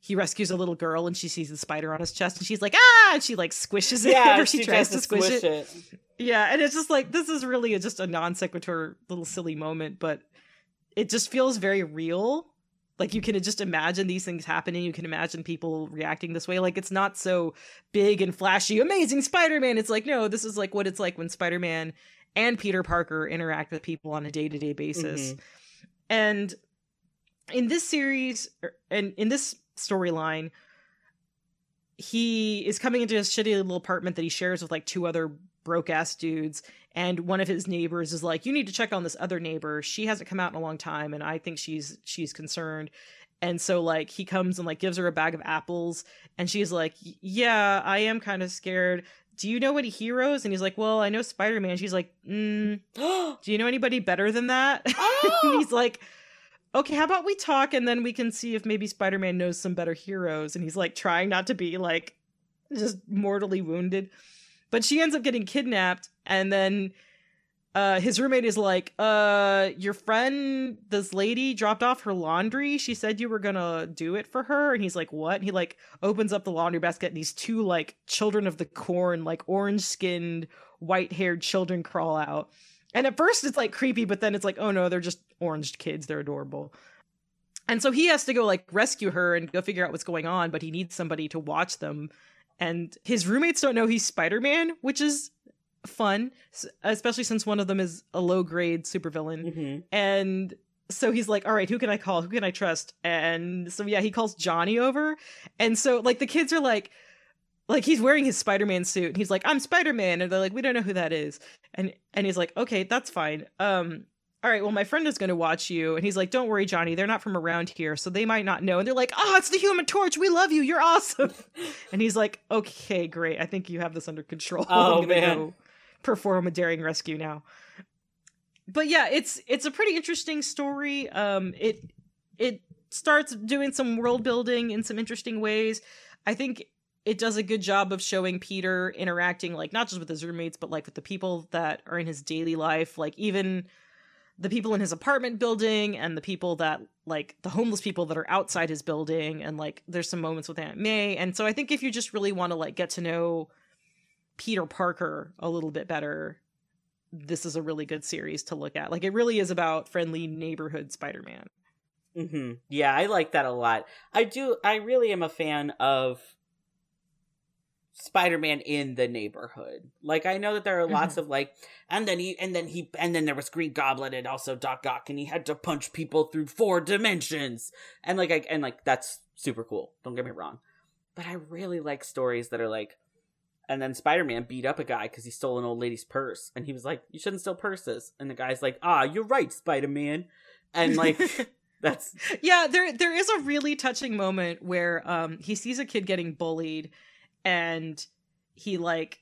he rescues a little girl and she sees the spider on his chest and she's like, ah, and she like squishes it, yeah, or she, she tries, tries to, to squish, squish it. it. Yeah, and it's just like, this is really just a non sequitur little silly moment, but it just feels very real. Like, you can just imagine these things happening. You can imagine people reacting this way. Like, it's not so big and flashy, amazing Spider-Man. It's like, no, this is like what it's like when Spider-Man and Peter Parker interact with people on a day-to-day basis. Mm-hmm. And in this series, and in this storyline, he is coming into his shitty little apartment that he shares with like two other broke-ass dudes, and one of his neighbors is like, you need to check on this other neighbor, she hasn't come out in a long time and I think she's she's concerned. And so, like, he comes and, like, gives her a bag of apples, and she's like, yeah, I am kind of scared, do you know any heroes? And he's like, well, I know Spider-Man. She's like, mm, do you know anybody better than that? And he's like, okay, how about we talk and then we can see if maybe Spider-Man knows some better heroes. And he's like trying not to be, like, just mortally wounded. But she ends up getting kidnapped, and then uh, his roommate is like, uh, your friend, this lady, dropped off her laundry. She said you were gonna do it for her. And he's like, what? And he, like, opens up the laundry basket, and these two, like, children of the corn, like, orange-skinned, white-haired children crawl out. And at first it's, like, creepy, but then it's like, oh, no, they're just orange kids. They're adorable. And so he has to go, like, rescue her and go figure out what's going on, but he needs somebody to watch them. And his roommates don't know he's Spider-Man, which is fun, especially since one of them is a low-grade supervillain. Mm-hmm. And so he's like, all right, who can I call? Who can I trust? And so, yeah, he calls Johnny over. And so, like, the kids are like, like, he's wearing his Spider-Man suit, and he's like, I'm Spider-Man. And they're like, we don't know who that is. And and he's like, okay, that's fine. Um, all right, well, my friend is going to watch you. And he's like, don't worry, Johnny, they're not from around here, so they might not know. And they're like, oh, it's the Human Torch. We love you. You're awesome. And he's like, okay, great. I think you have this under control. Oh, I'm gonna man. Go perform a daring rescue now. But yeah, it's it's a pretty interesting story. Um, it it starts doing some world building in some interesting ways. I think it does a good job of showing Peter interacting, like, not just with his roommates, but, like, with the people that are in his daily life. Like, even the people in his apartment building, and the people that, like, the homeless people that are outside his building. And, like, there's some moments with Aunt May. And so I think if you just really want to, like, get to know Peter Parker a little bit better, this is a really good series to look at. Like, it really is about friendly neighborhood Spider-Man. Mm-hmm. Yeah, I like that a lot. I do. I really am a fan of Spider-Man in the neighborhood. Like, I know that there are lots mm-hmm. of, like, and then he and then he and then there was Green Goblin, and also Doc Ock, and he had to punch people through four dimensions, and like I, and like that's super cool, don't get me wrong, but I really like stories that are like, and then Spider-Man beat up a guy because he stole an old lady's purse, and he was like, you shouldn't steal purses, and the guy's like, ah, you're right, Spider-Man, and like that's yeah there there is a really touching moment where um he sees a kid getting bullied, and he, like,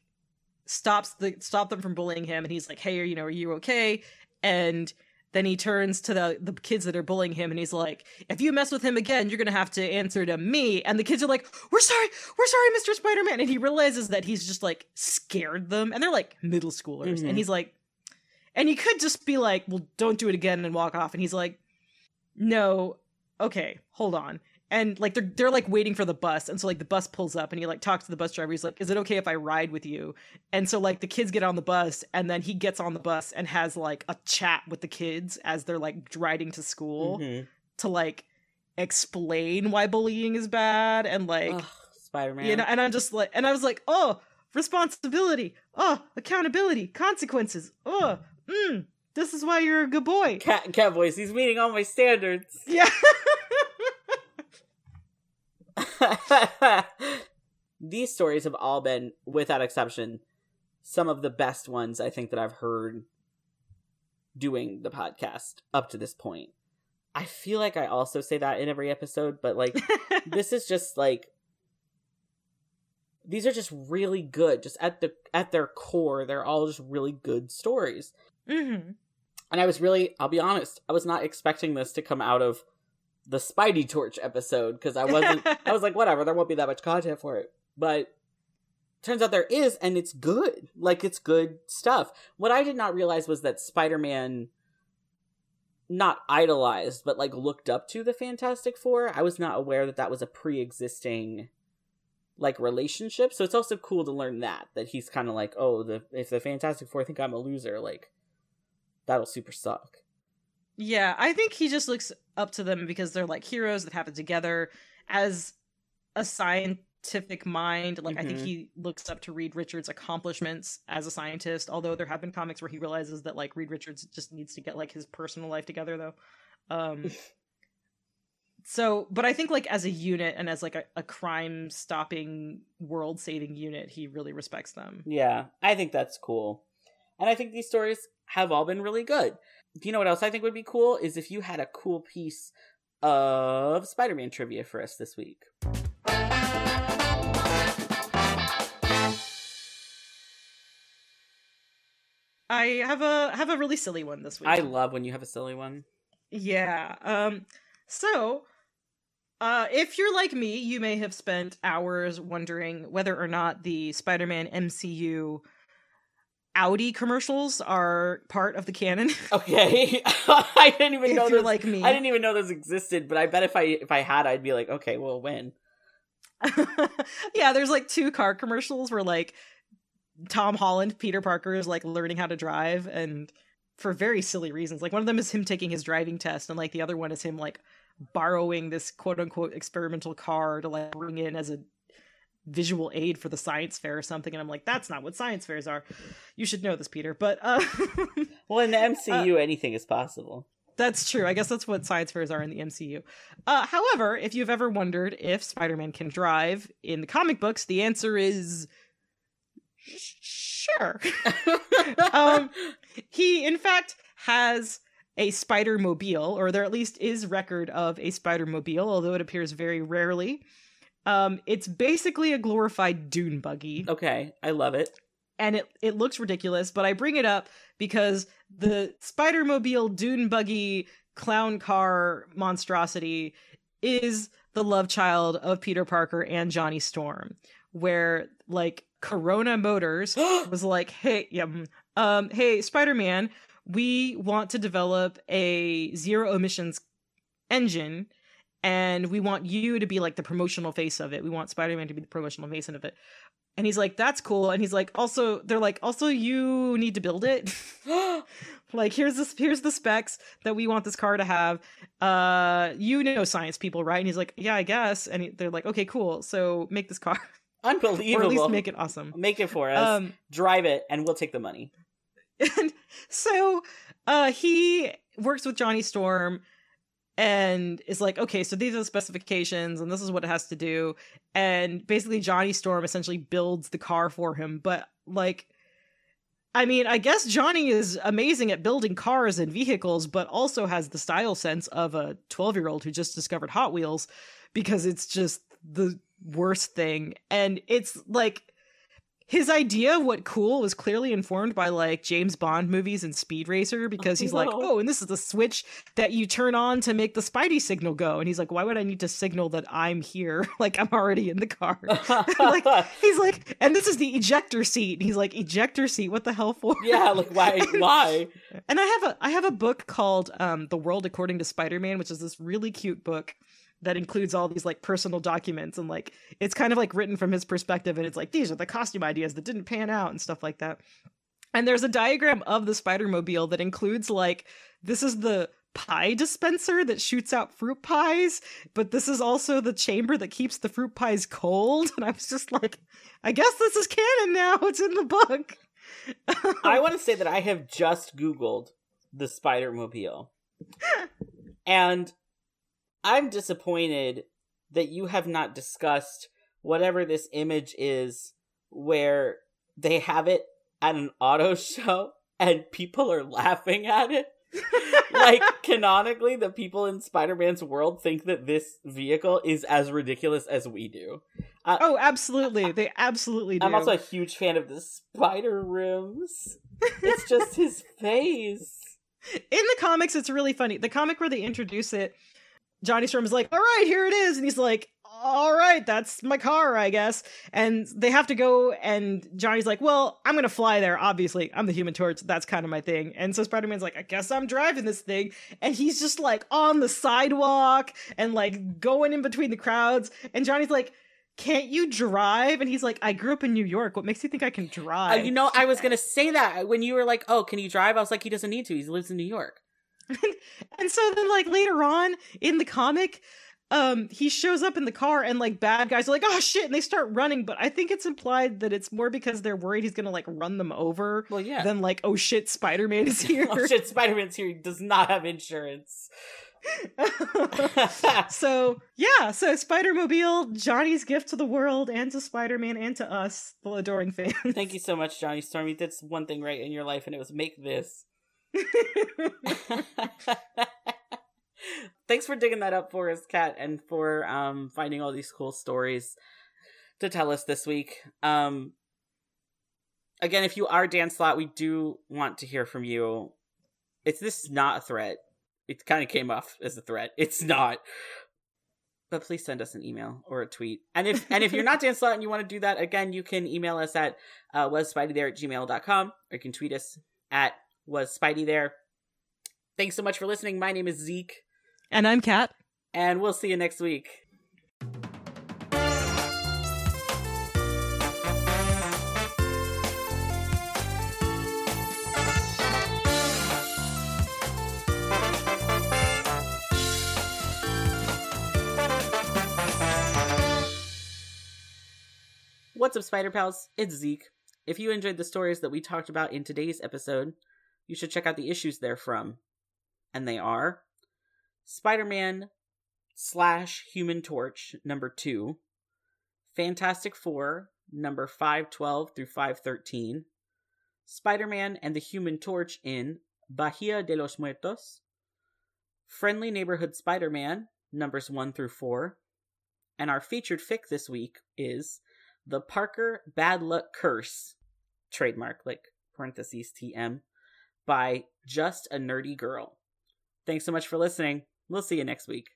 stops the stop them from bullying him, and he's like, hey, are, you know, are you okay? And then he turns to the the kids that are bullying him, and he's like, if you mess with him again, you're gonna have to answer to me. And the kids are like, we're sorry, we're sorry, Mister Spider-Man. And he realizes that he's just, like, scared them, and they're, like, middle schoolers. Mm-hmm. And he's like, and he could just be like, well, don't do it again, and walk off. And he's like, no, okay, hold on. And, like, they're, they're, like, waiting for the bus. And so, like, the bus pulls up, and he, like, talks to the bus driver. He's like, is it okay if I ride with you? And so, like, the kids get on the bus, and then he gets on the bus and has, like, a chat with the kids as they're, like, riding to school mm-hmm. to, like, explain why bullying is bad. And, like, ugh, Spider-Man. You know, and I'm just like, and I was like, oh, responsibility. Oh, accountability. Consequences. Oh, mm, this is why you're a good boy. Cat, cat voice. He's meeting all my standards. Yeah. These stories have all been, without exception, some of the best ones I think that I've heard doing the podcast up to this point. I feel like I also say that in every episode, but, like, this is just, like, these are just really good. Just at the at their core, they're all just really good stories. Mm-hmm. And I was really, I'll be honest, I was not expecting this to come out of the Spidey Torch episode, because I wasn't I was like, whatever, there won't be that much content for it, but turns out there is, and it's good. Like, it's good stuff. What I did not realize was that Spider-Man not idolized, but, like, looked up to the Fantastic Four. I was not aware that that was a pre-existing, like, relationship, so it's also cool to learn that that he's kind of like, oh, the if the Fantastic Four think I'm a loser, like, that'll super suck. Yeah, I think he just looks up to them because they're, like, heroes that happen together as a scientific mind. Like, mm-hmm. I think he looks up to Reed Richards' accomplishments as a scientist, although there have been comics where he realizes that, like, Reed Richards just needs to get, like, his personal life together, though. Um, so, but I think, like, as a unit and as, like, a, a crime-stopping, world-saving unit, he really respects them. Yeah, I think that's cool. And I think these stories have all been really good. Do you know what else I think would be cool? Is if you had a cool piece of Spider-Man trivia for us this week. I have a have a really silly one this week. I love when you have a silly one. Yeah. Um, so Uh, if you're like me, you may have spent hours wondering whether or not the Spider-Man M C U Audi commercials are part of the canon. Okay. I didn't even if know this. Like me. I didn't even know this existed, but I bet if I if I had, I'd be like, okay, well, when? Yeah, there's like two car commercials where like Tom Holland, Peter Parker is like learning how to drive, and for very silly reasons. Like one of them is him taking his driving test, and like the other one is him like borrowing this quote unquote experimental car to like bring in as a visual aid for the science fair or something. And I'm like, that's not what science fairs are. You should know this, Peter. But uh well, in the M C U, uh, anything is possible. That's true. I guess that's what science fairs are in the M C U. Uh however, if you've ever wondered if Spider-Man can drive in the comic books, the answer is sure. um he in fact has a Spider-Mobile, or there at least is record of a Spider-Mobile, although it appears very rarely. Um, it's basically a glorified dune buggy. Okay, I love it. And it, it looks ridiculous, but I bring it up because the Spider-Mobile dune buggy clown car monstrosity is the love child of Peter Parker and Johnny Storm, where, like, Corona Motors was like, hey, um, um, hey, Spider-Man, we want to develop a zero-emissions engine, and we want you to be like the promotional face of it. We want Spider-Man to be the promotional face of it. And he's like, that's cool. And he's like, also, they're like, also you need to build it. Like, here's this, here's the specs that we want this car to have. Uh, you know, science people, right? And he's like, yeah, I guess. And he, they're like, okay, cool. So make this car. Unbelievable. Or at least make it awesome. Make it for us. Um, Drive it and we'll take the money. And so uh, he works with Johnny Storm and is like, okay, so these are the specifications and this is what it has to do. And basically Johnny Storm essentially builds the car for him. But like, I mean, I guess Johnny is amazing at building cars and vehicles, but also has the style sense of a twelve year old who just discovered Hot Wheels, because it's just the worst thing. And it's like, his idea of what cool was clearly informed by like James Bond movies and Speed Racer, because he's oh, no. like, oh, and this is the switch that you turn on to make the Spidey signal go. And he's like, why would I need to signal that I'm here? Like, I'm already in the car. Like, he's like, and this is the ejector seat. And he's like, ejector seat, what the hell for? Yeah, like why? Why? And I have a I have a book called um, The World According to Spider-Man, which is this really cute book that includes all these like personal documents, and like it's kind of like written from his perspective, and it's like these are the costume ideas that didn't pan out and stuff like that. And there's a diagram of the Spider-Mobile that includes like, this is the pie dispenser that shoots out fruit pies, but this is also the chamber that keeps the fruit pies cold. And I was just like, I guess this is canon now, it's in the book. I want to say that I have just Googled the Spider-Mobile and I'm disappointed that you have not discussed whatever this image is where they have it at an auto show and people are laughing at it. Like, canonically, the people in Spider-Man's world think that this vehicle is as ridiculous as we do. Uh, oh, absolutely. They absolutely do. I'm also a huge fan of the spider rims. It's just his face. In the comics, it's really funny. The comic where they introduce it, Johnny Storm is like, all right, here it is. And he's like, all right, that's my car, I guess. And they have to go, and Johnny's like, well, I'm going to fly there, obviously. I'm the Human Torch. That's kind of my thing. And so Spider-Man's like, I guess I'm driving this thing. And he's just like on the sidewalk and like going in between the crowds. And Johnny's like, can't you drive? And he's like, I grew up in New York. What makes you think I can drive? Uh, you know, I was going to say that when you were like, oh, can you drive? I was like, he doesn't need to. He lives in New York. And so then like later on in the comic, um, he shows up in the car and like bad guys are like, oh shit, and they start running. But I think it's implied that it's more because they're worried he's gonna like run them over. Well, yeah. Than like, oh shit, Spider-Man is here. Oh shit, Spider-Man's here. He does not have insurance. So yeah, so Spider-Mobile, Johnny's gift to the world and to Spider-Man and to us, the adoring fans. Thank you so much, Johnny Storm. You did one thing right in your life, and it was make this. Thanks for digging that up for us, Kat, and for um finding all these cool stories to tell us this week. Um again, if you are Dan Slott, we do want to hear from you. It's this is not a threat. It kind of came off as a threat. It's not. But please send us an email or a tweet. And if and if you're not Dan Slott and you want to do that, again, you can email us at uh, was spidey there at gmail dot com, or you can tweet us at was spidey there. Thanks so much for listening. My name is Zeke. And I'm Kat. And we'll see you next week. What's up, Spider Pals? It's Zeke. If you enjoyed the stories that we talked about in today's episode, you should check out the issues they're from. And they are Spider-Man slash Human Torch, number two, Fantastic Four, number five twelve through five thirteen, Spider-Man and the Human Torch in Bahia de los Muertos, Friendly Neighborhood Spider-Man, numbers one through four, and our featured fic this week is The Parker Bad Luck Curse, trademark, like parentheses T M, by Just a Nerdy Girl. Thanks so much for listening. We'll see you next week.